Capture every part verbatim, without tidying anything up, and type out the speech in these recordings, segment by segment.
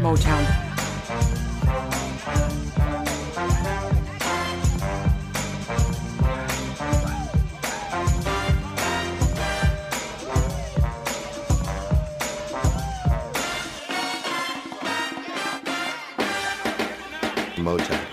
Motown. Motown.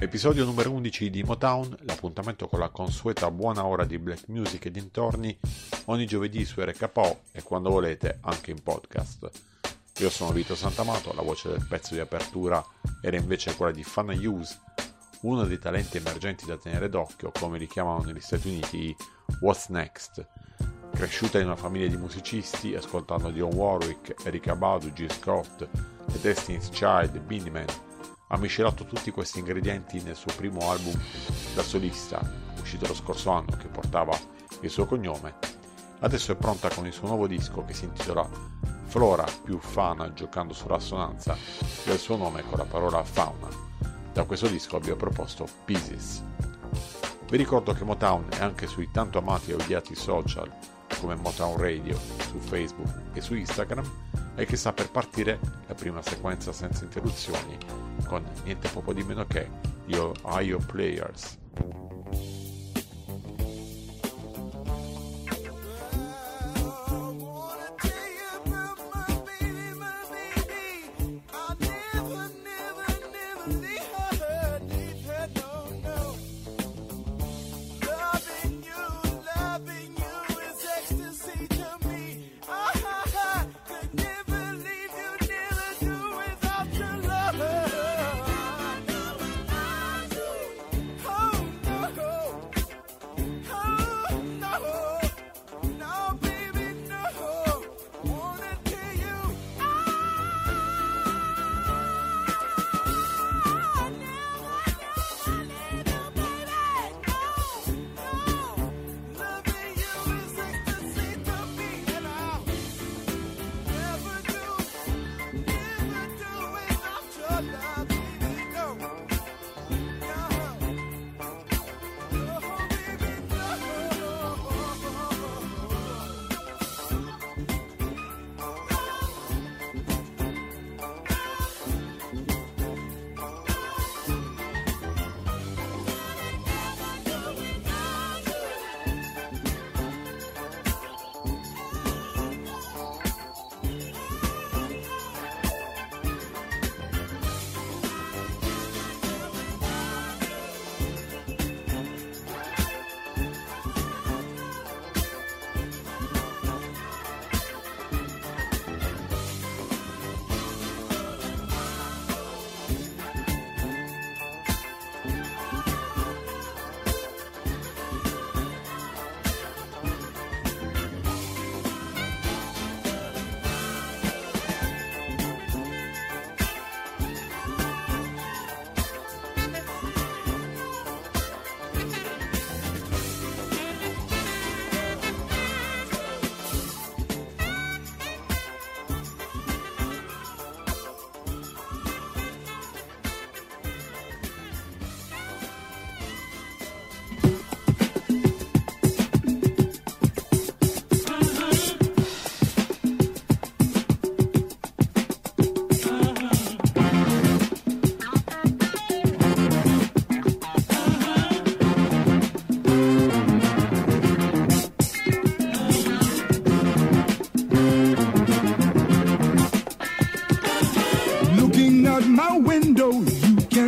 Episodio numero undici di Motown, l'appuntamento con la consueta buona ora di black music e dintorni, ogni giovedì su Erika e quando volete anche in podcast. Io sono Vito Santamato, la voce del pezzo di apertura era invece quella di Fana Hughes, uno dei talenti emergenti da tenere d'occhio, come li chiamano negli Stati Uniti What's Next. Cresciuta in una famiglia di musicisti, ascoltando Dion Warwick, Erika Badu, G. Scott, The Destiny's Child, Beatman, ha miscelato tutti questi ingredienti nel suo primo album da solista, uscito lo scorso anno, che portava il suo cognome. Adesso è pronta con il suo nuovo disco che si intitola Flora più Fauna, giocando sull'assonanza del suo nome con la parola fauna. Da questo disco abbiamo proposto Pisces. Vi ricordo che Motown è anche sui tanto amati e odiati social come Motown Radio, su Facebook e su Instagram, e che sta per partire la prima sequenza senza interruzioni con niente poco di meno che gli Ohio Players.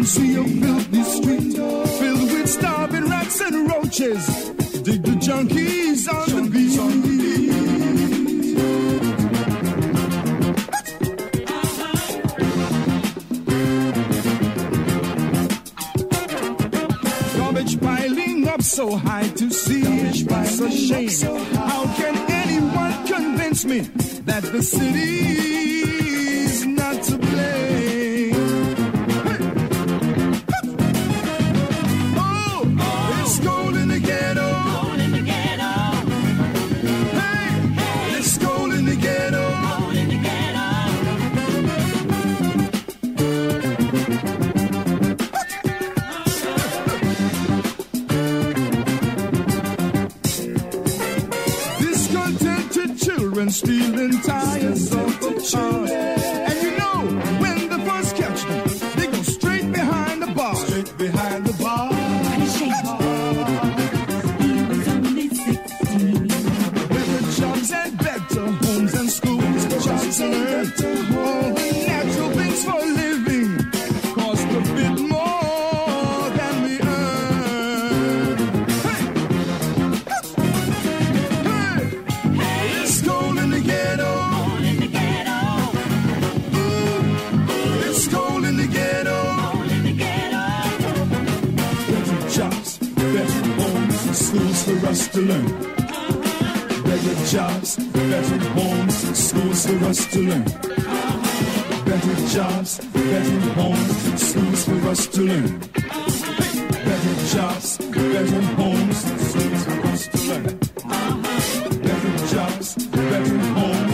See a filthy street filled with starving rats and roaches. Dig the junkies on the beat. Garbage piling up so high to see it's a shame. How can anyone convince me that the city's not to blame? Stealing tires off the car, and you know when the first catch them, they go straight behind the bar. Straight behind the bar. He was only sixteen. With jobs and better homes and schools, the jobs to learn all the natural things for living cost a bit more than we earn. Hey, hey, let's go. Schools for us to learn. They better jobs, better homes, schools for us to learn. Better jobs, better homes, schools for us to learn. Better jobs, better homes, schools for us to learn. Better jobs, better homes.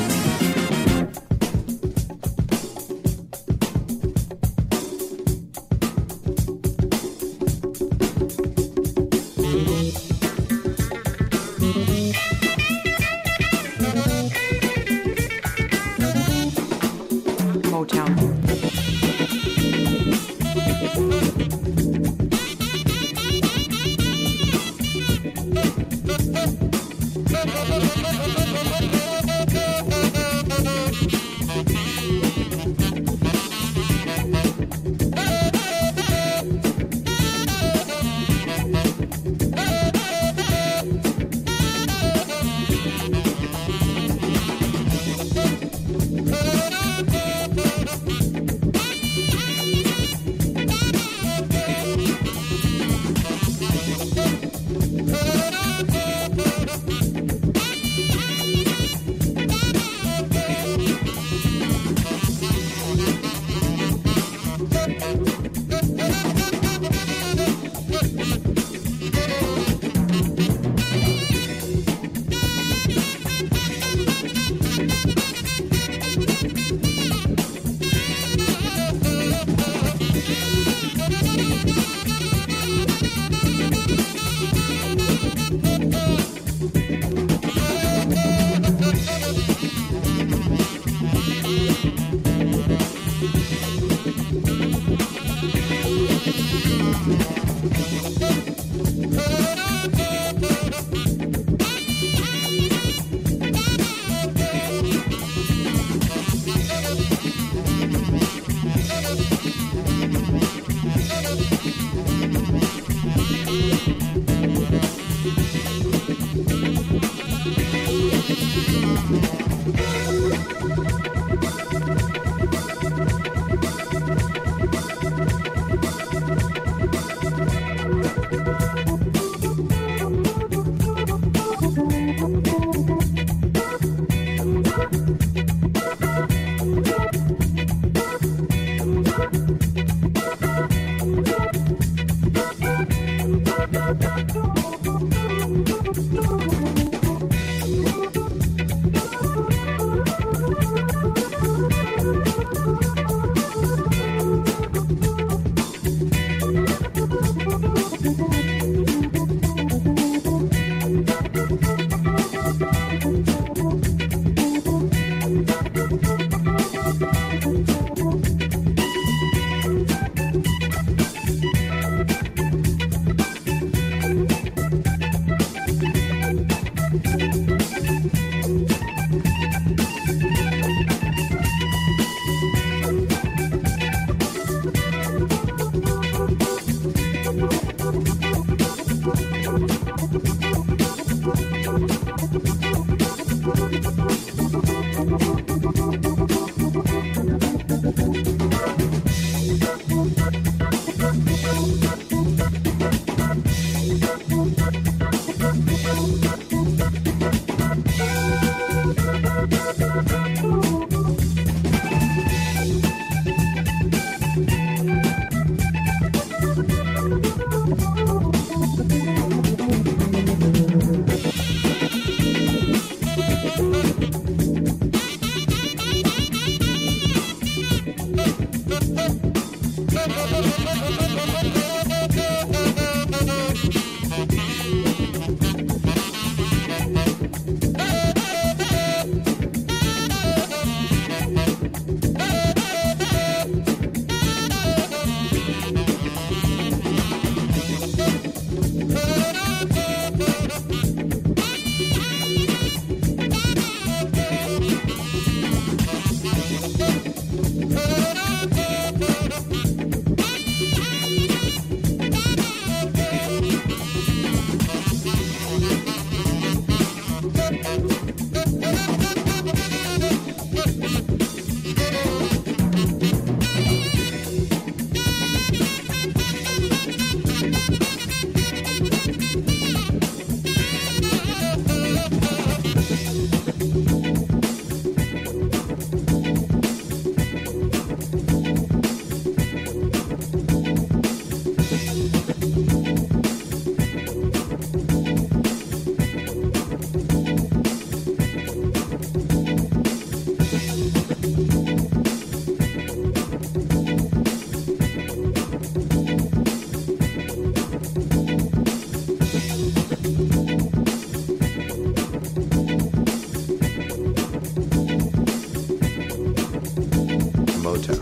Motown.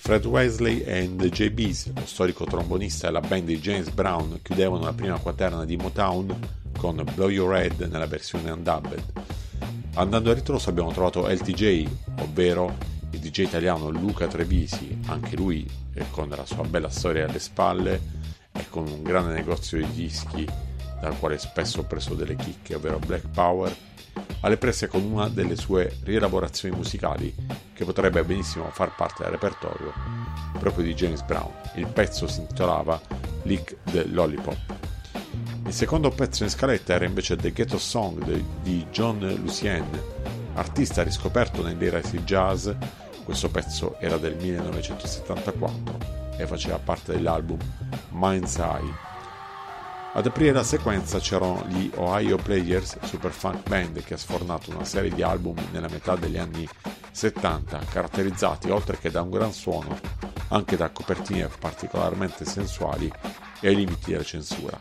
Fred Wesley and J B', lo storico trombonista e la band di James Brown, chiudevano la prima quaterna di Motown con Blow Your Head nella versione undubbed. Andando a ritroso abbiamo trovato L T J, ovvero il D J italiano Luca Trevisi, anche lui con la sua bella storia alle spalle e con un grande negozio di dischi dal quale spesso ho preso delle chicche, ovvero Black Power, alle prese con una delle sue rielaborazioni musicali che potrebbe benissimo far parte del repertorio proprio di James Brown. Il pezzo si intitolava Lick the Lollipop. Il secondo pezzo in scaletta era invece The Ghetto Song di John Lucien, artista riscoperto nell'era di jazz. Questo pezzo era del millenovecentosettantaquattro e faceva parte dell'album Mind's Eye. Ad aprire la sequenza c'erano gli Ohio Players, Super Funk Band, che ha sfornato una serie di album nella metà degli anni settanta, caratterizzati oltre che da un gran suono, anche da copertine particolarmente sensuali e ai limiti della censura.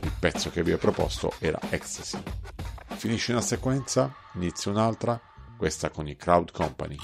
Il pezzo che vi ho proposto era Ecstasy. Finisce una sequenza, inizia un'altra, questa con i Crowd Company.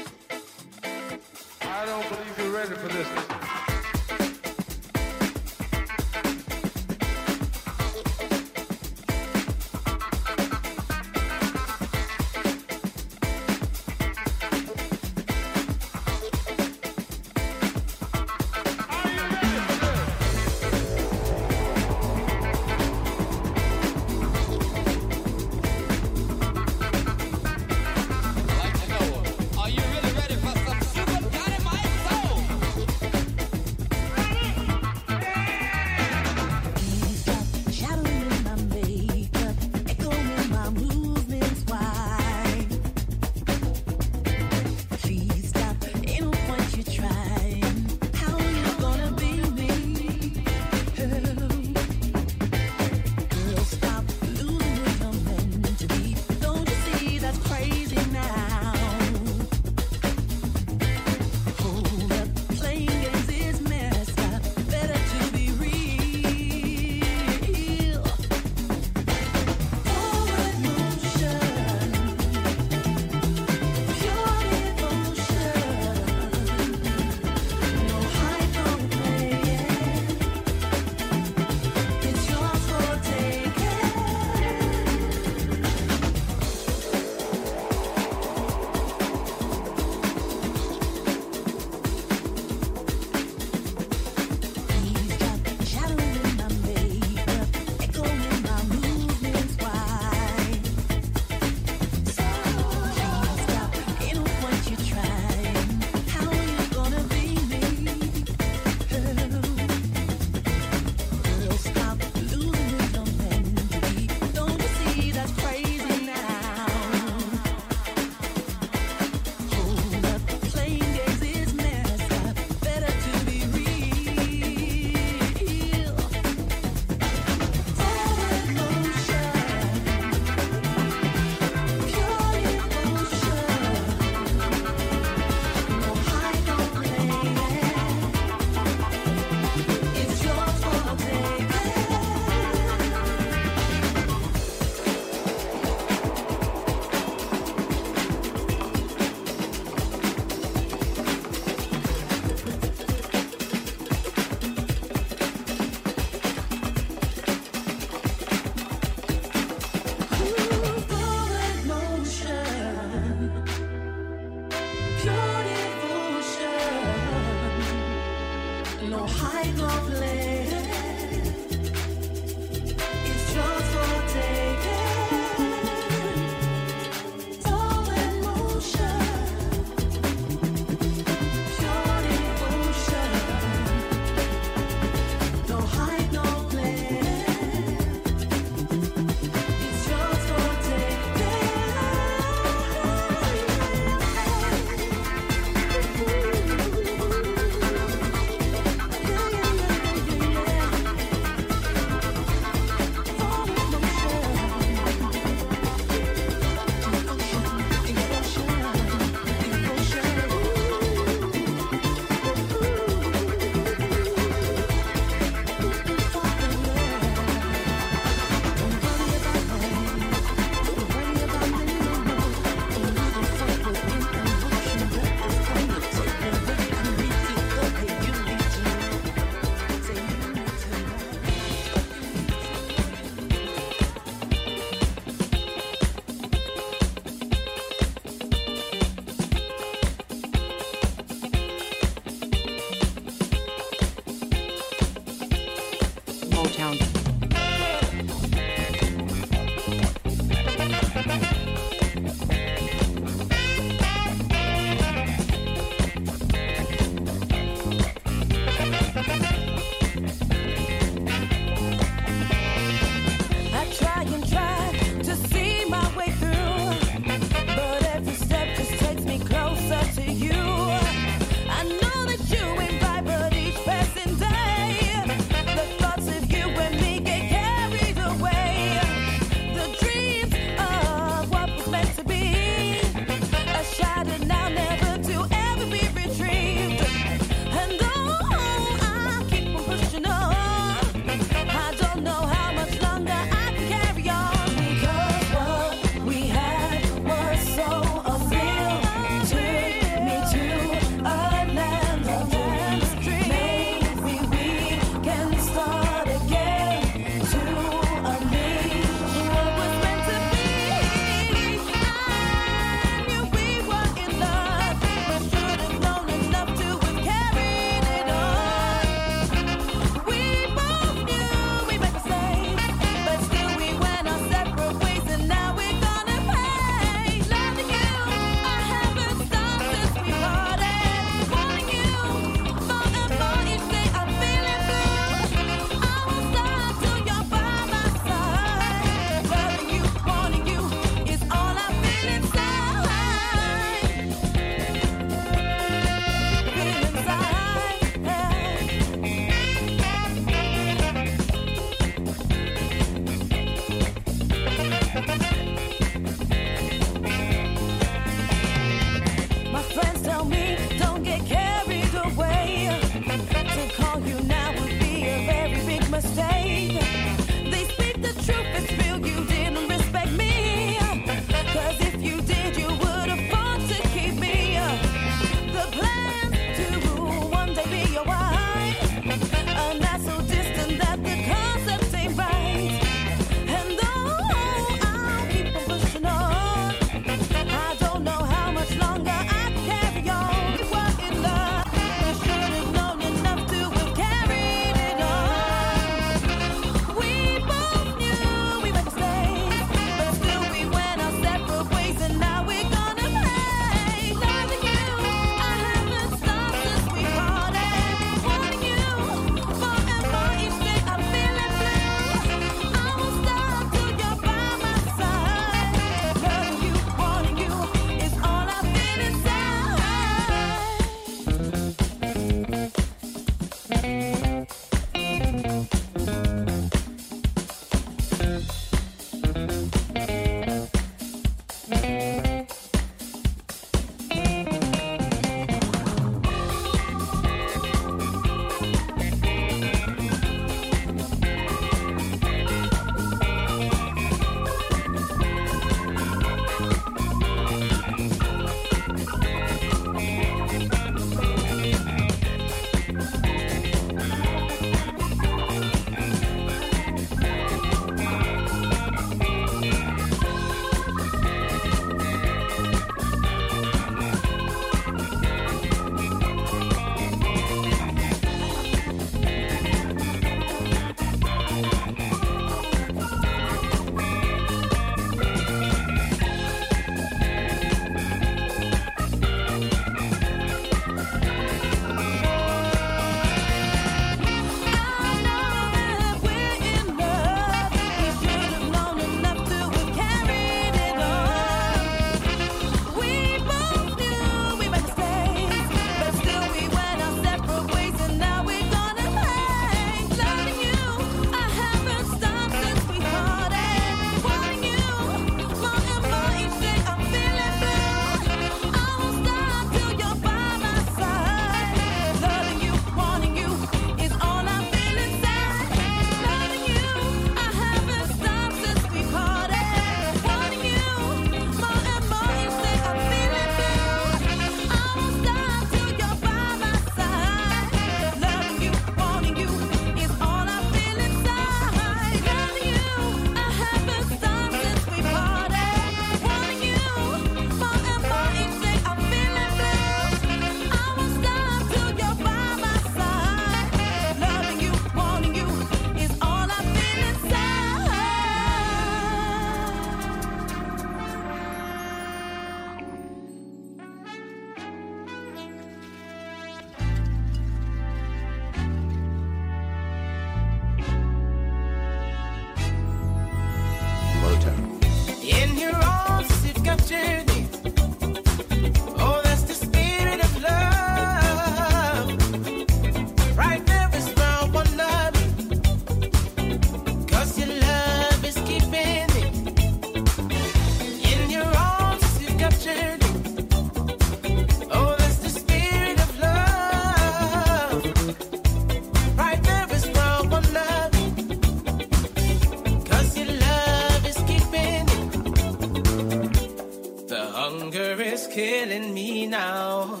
killing me now.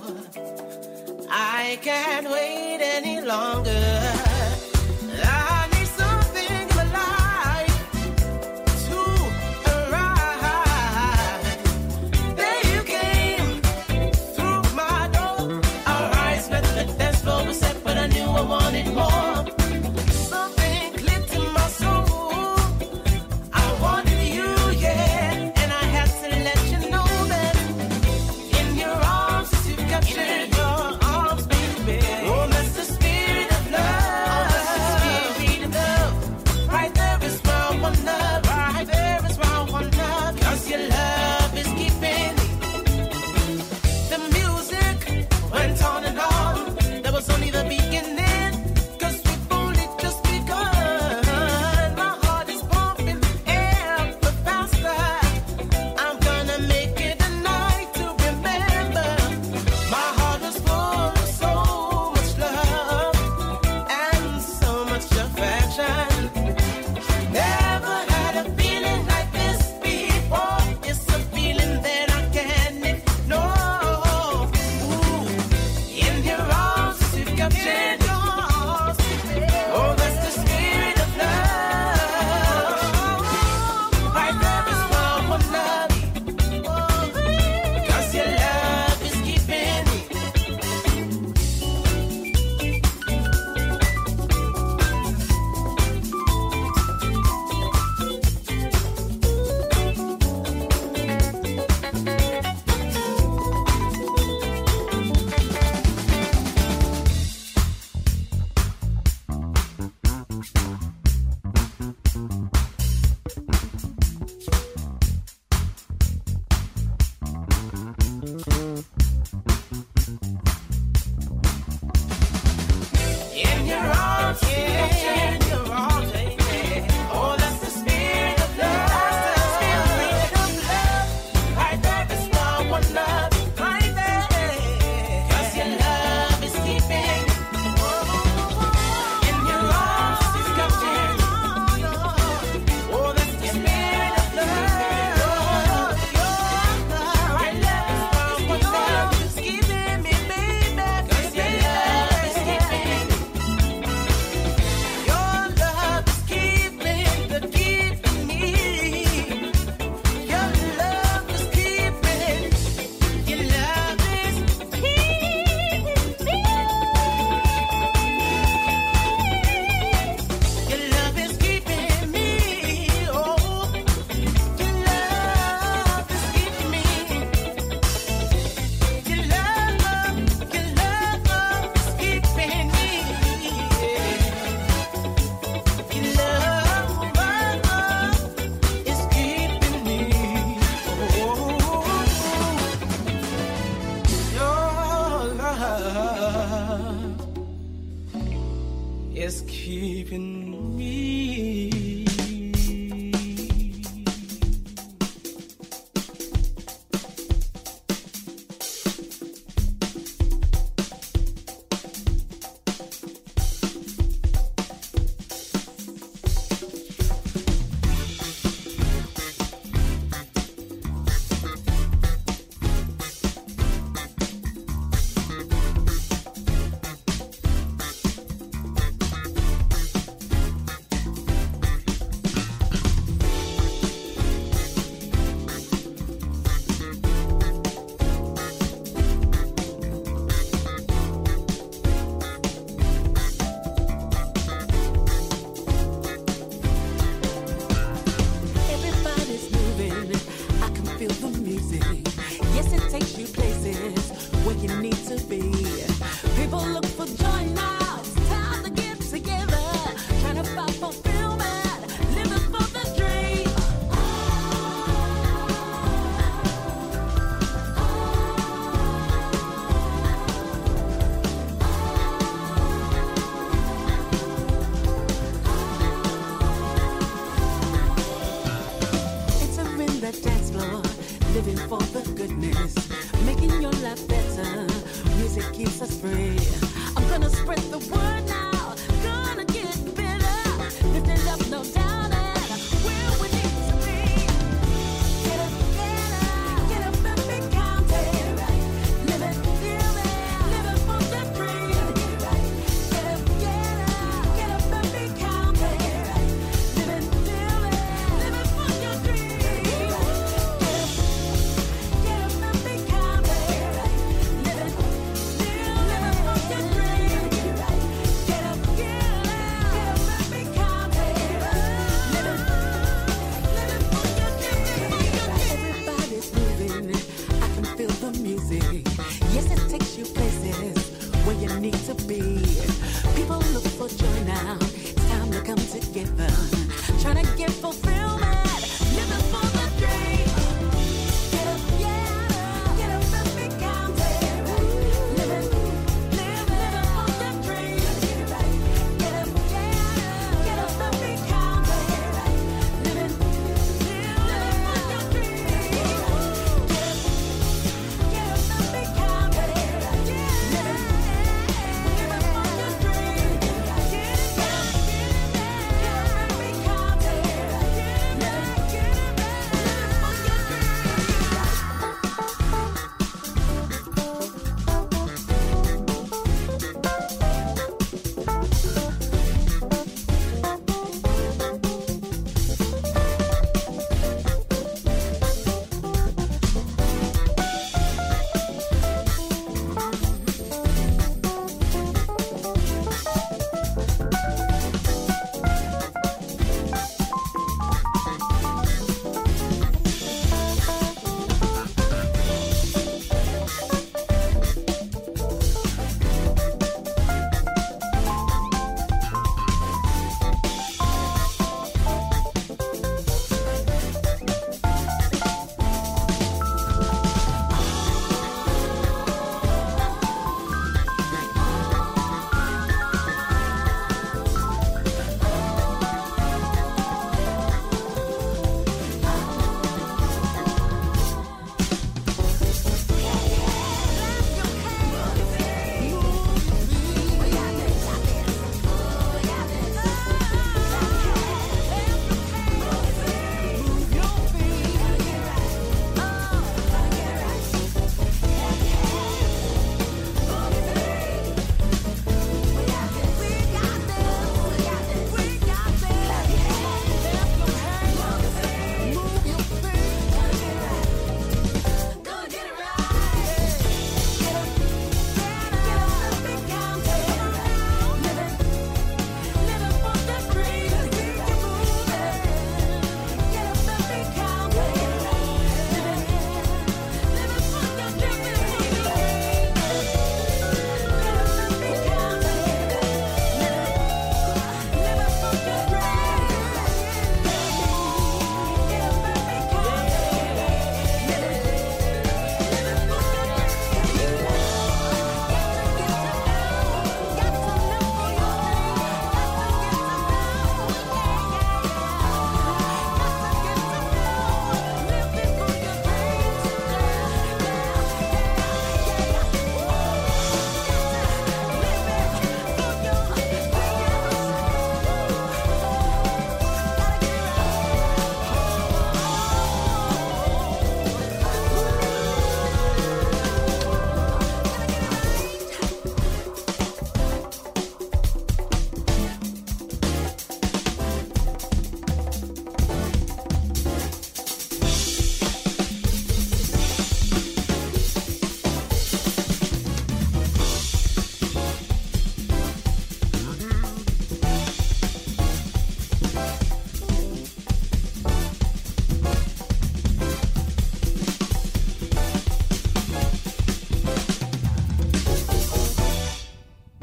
I can't wait any longer. Get up, get up and be counted. need to be. People look for joy now. It's time to come together. Trying to get fulfillment. Living for the dream. Get up, yeah. Get up and be counted. Living, living, living for the dream. Get up, yeah. Get up and be counted. Living, living, living for the dream. Get up, get up and be counted. Living, living for the dream. Get up, get up and be counted. Living.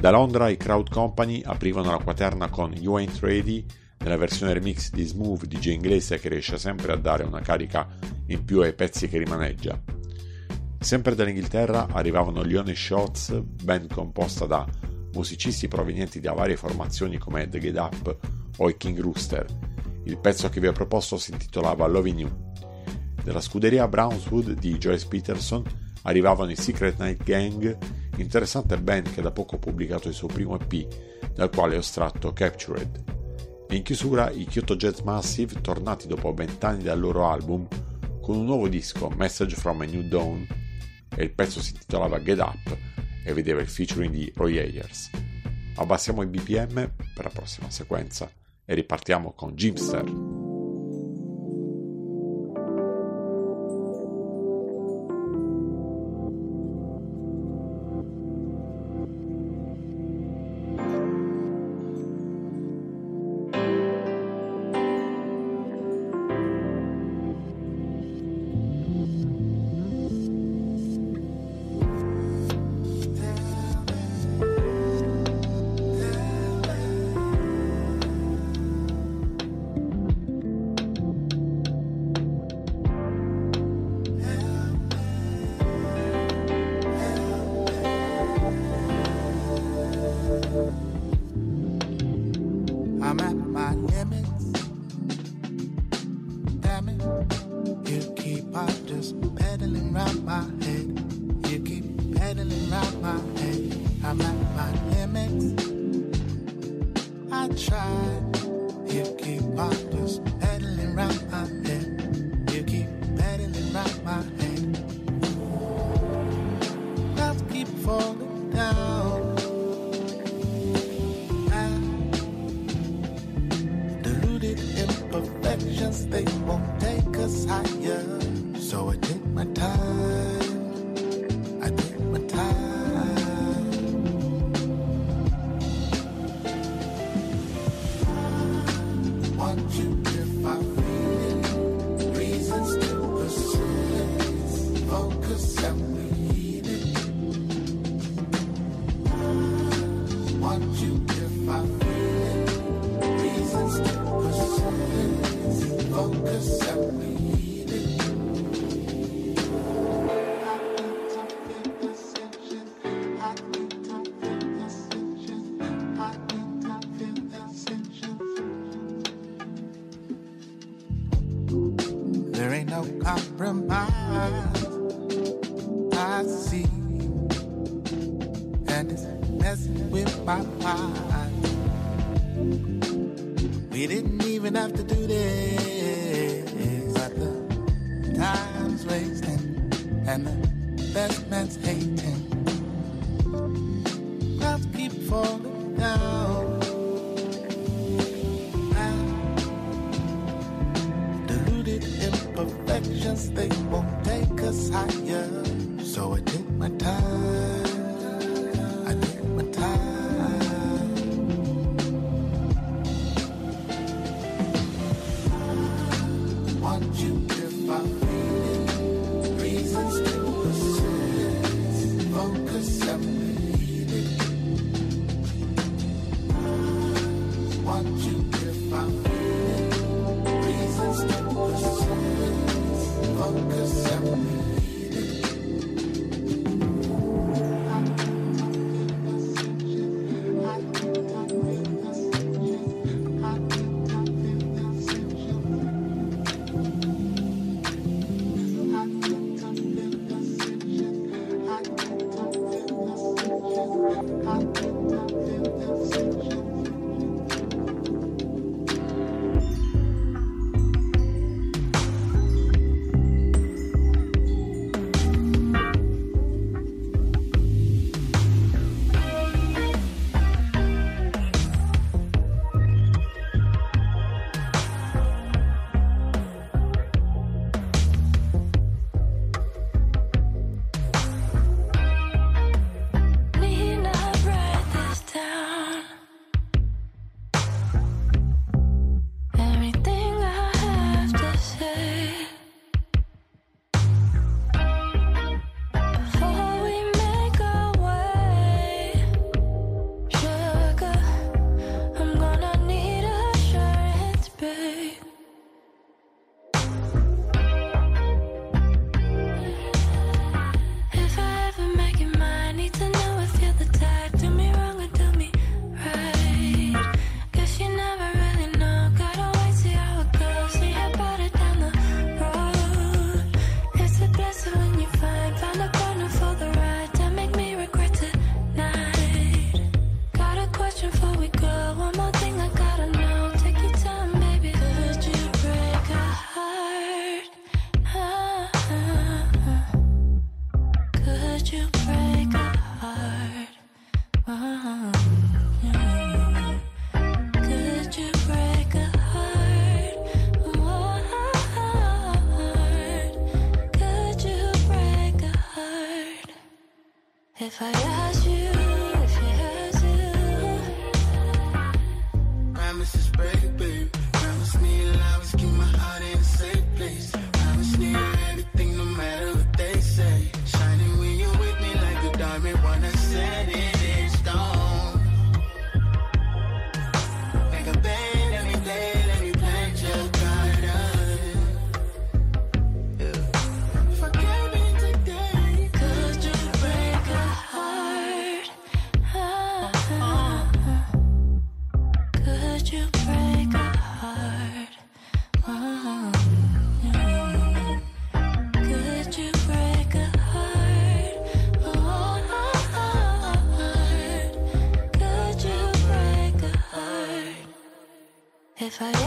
Da Londra i Crowd Company aprivano la quaterna con You Ain't Ready nella versione remix di Smooth D J inglese che riesce sempre a dare una carica in più ai pezzi che rimaneggia. Sempre dall'Inghilterra arrivavano gli Honest Shots, band composta da musicisti provenienti da varie formazioni come The Get Up o i King Rooster. Il pezzo che vi ho proposto si intitolava Loving You. Dalla scuderia Brownswood di Joyce Peterson arrivavano i Secret Night Gang, interessante band che da poco ha pubblicato il suo primo E P, dal quale ho estratto Captured. E in chiusura i Kyoto Jazz Massive, tornati dopo vent'anni dal loro album, con un nuovo disco, Message from a New Dawn, e il pezzo si intitolava Get Up e vedeva il featuring di Roy Ayers. Abbassiamo i B P M per la prossima sequenza e ripartiamo con Jimster. Thank you. I'm at my limits. I tried. You keep on just peddling round my head. You keep peddling round my head. Clouds keep falling down. And deluded imperfections, they won't take us higher. So I take my time. You break a heart. Whoa. Motown.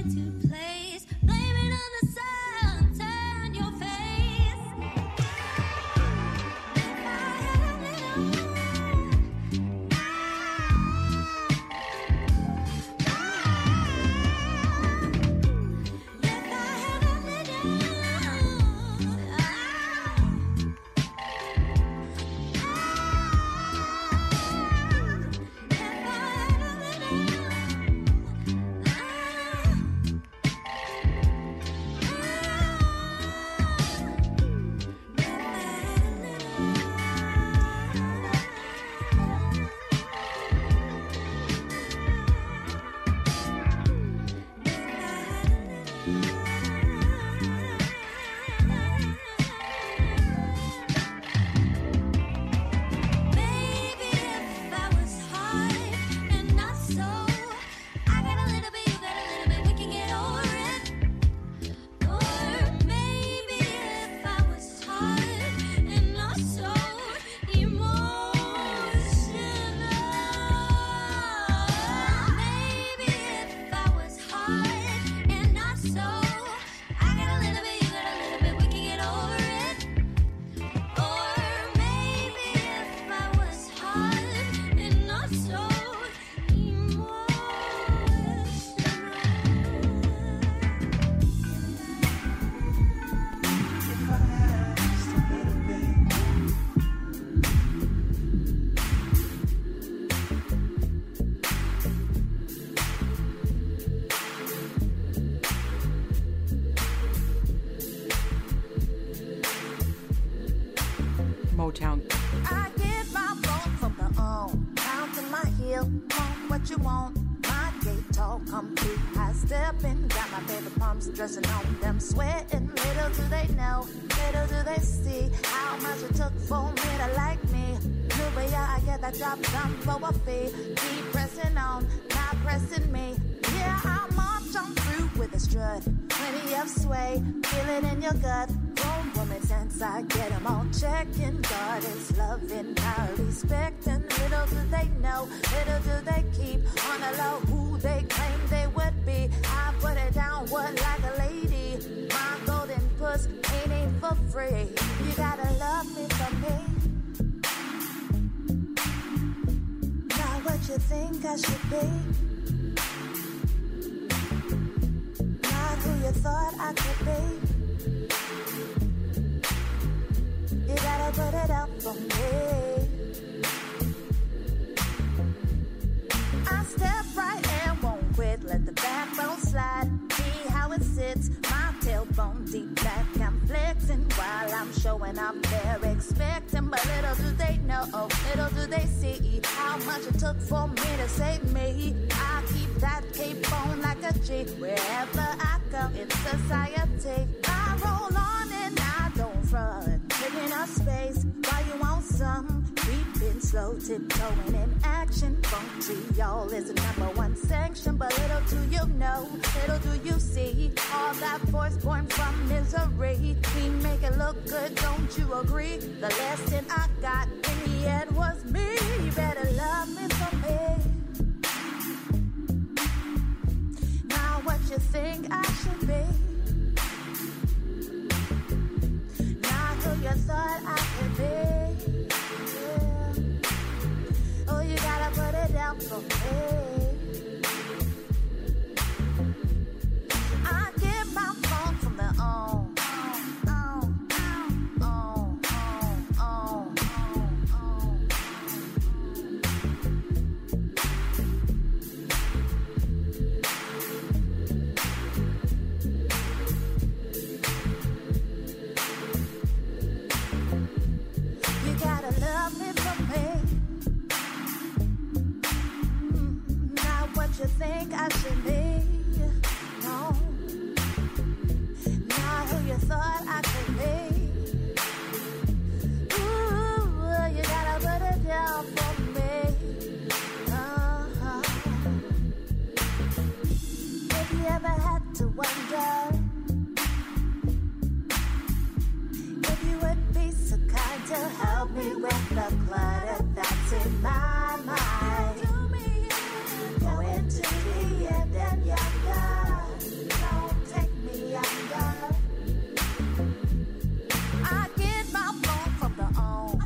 To play. Motown. I get my phone from the own, counting my heel, on what you want. My gate tall, complete. I step in, got my favorite pumps, dressing on them, sweating. Little do they know, little do they see how much it took for me to like me. But yeah, I get that job done for a fee. Keep pressing on, not pressing me. Yeah, I march on through with a strut. Plenty of sway, feeling in your gut. Grown woman sense, I get them all checking. God is loving, power respecting. Little do they know, little do they keep on the low who they claim they would be. I put it down, what like a lady. My golden puss ain't ain't for free. You gotta love me for me. You think I should be not who you thought I could be. You gotta put it up for me. I step right and won't quit. Let the backbone slide. See how it sits. My tailbone deep back. I'm flexing while I'm showing up. They're expecting, but little do they know, oh, little do they see how much it took for me to save me. I keep that cape on like a G. Wherever I go, it's society. I roll on and I don't run. Taking up space while you want some. Creeping slow, tiptoeing in action. Funky, y'all is the number one sanction. But little do you know, little do you see all that force born from misery. We make it look good, don't you agree? The lesson I got in the end was me. You better love me for me. Now what you think I should be? Not who you thought I could be. Yeah. Oh, you gotta put it down for me. I get my phone from the own. You think I should be? No. Not who you thought I could be. Ooh, you gotta put it down for me. Uh-huh. If you ever had to wonder if you would be so kind to help me with the clutter that's in my mind. To the end and younger, don't take me younger. I get my phone from the own.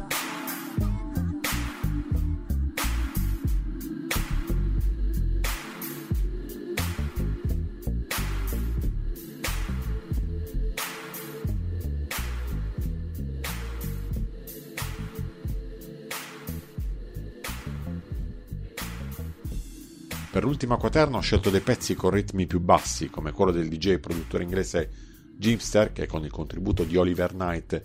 Per l'ultima quaterna ho scelto dei pezzi con ritmi più bassi, come quello del D J e produttore inglese Jimster, che con il contributo di Oliver Knight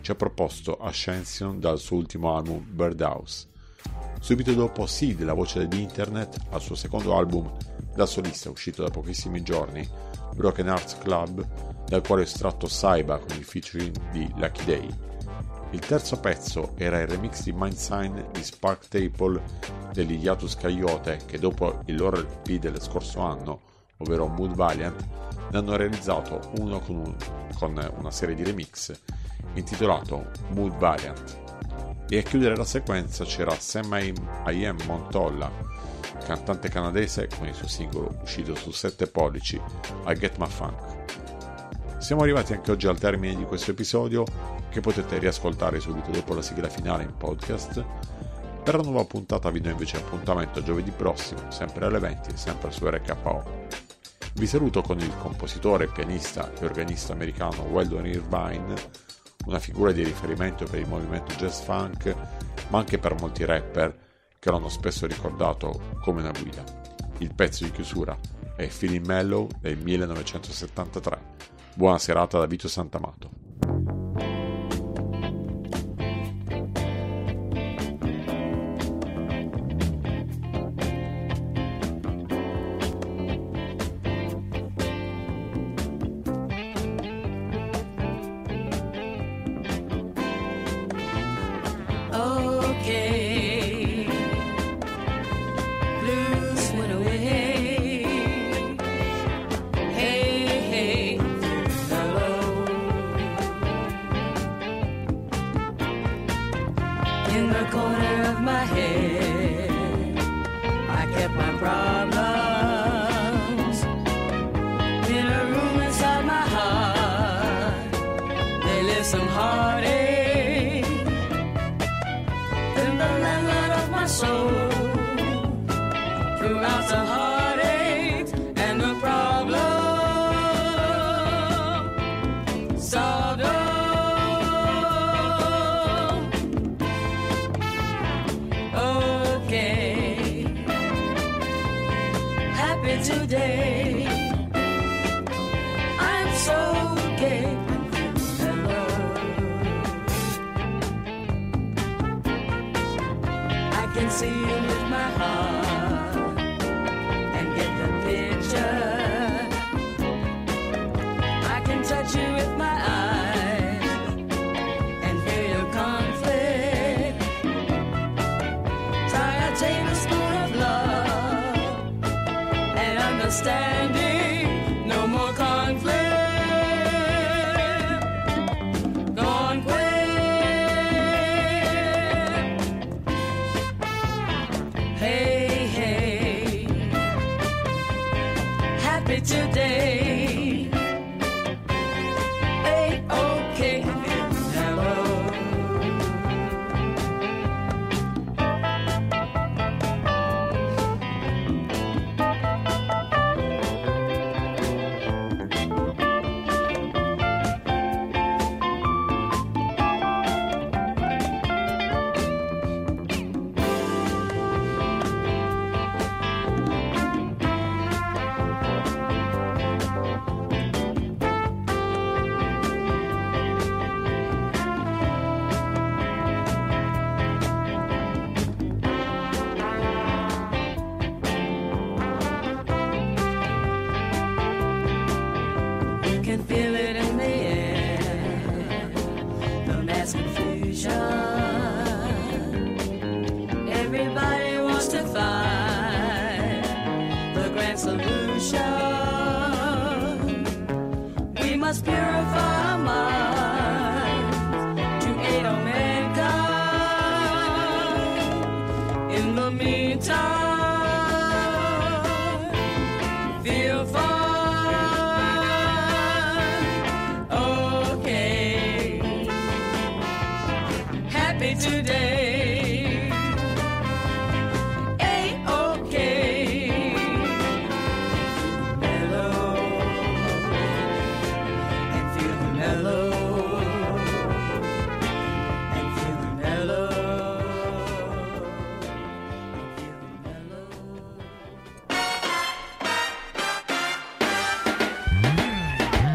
ci ha proposto Ascension dal suo ultimo album Birdhouse. Subito dopo Seed, la voce di Internet, al suo secondo album da solista uscito da pochissimi giorni, Broken Arts Club, dal quale ho estratto Saiba con il featuring di Lucky Day. Il terzo pezzo era il remix di Mind's Eye di Spark Taple degli Hiatus Coyote, che dopo il loro L P dello scorso anno, ovvero Mood Valiant, ne hanno realizzato uno con, un, con una serie di remix intitolato Mood Valiant. E a chiudere la sequenza c'era Sam I Am Montolla, cantante canadese, con il suo singolo uscito su sette pollici, I Get My Funk. Siamo arrivati anche oggi al termine di questo episodio, che potete riascoltare subito dopo la sigla finale in podcast. Per la nuova puntata vi do invece appuntamento giovedì prossimo, sempre alle venti, sempre su R K O. Vi saluto con il compositore, pianista e organista americano Weldon Irvine, una figura di riferimento per il movimento jazz funk, ma anche per molti rapper che l'hanno spesso ricordato come una guida. Il pezzo di chiusura è Feeling Mellow del millenovecentosettantatré. Buona serata da Vito Santamato. soul throughout the heartache and the problem solved all. Okay, happy today, I'm so gay. See you with my heart and get the picture. I can touch you with my eyes and hear your conflict. Try a tablespoon of love and understanding, no more conflict. Today, hey, okay, hello.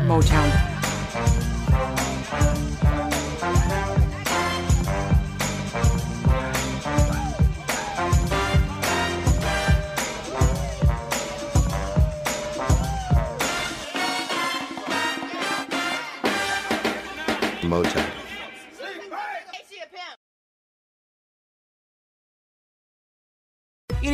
Motown. Motown. It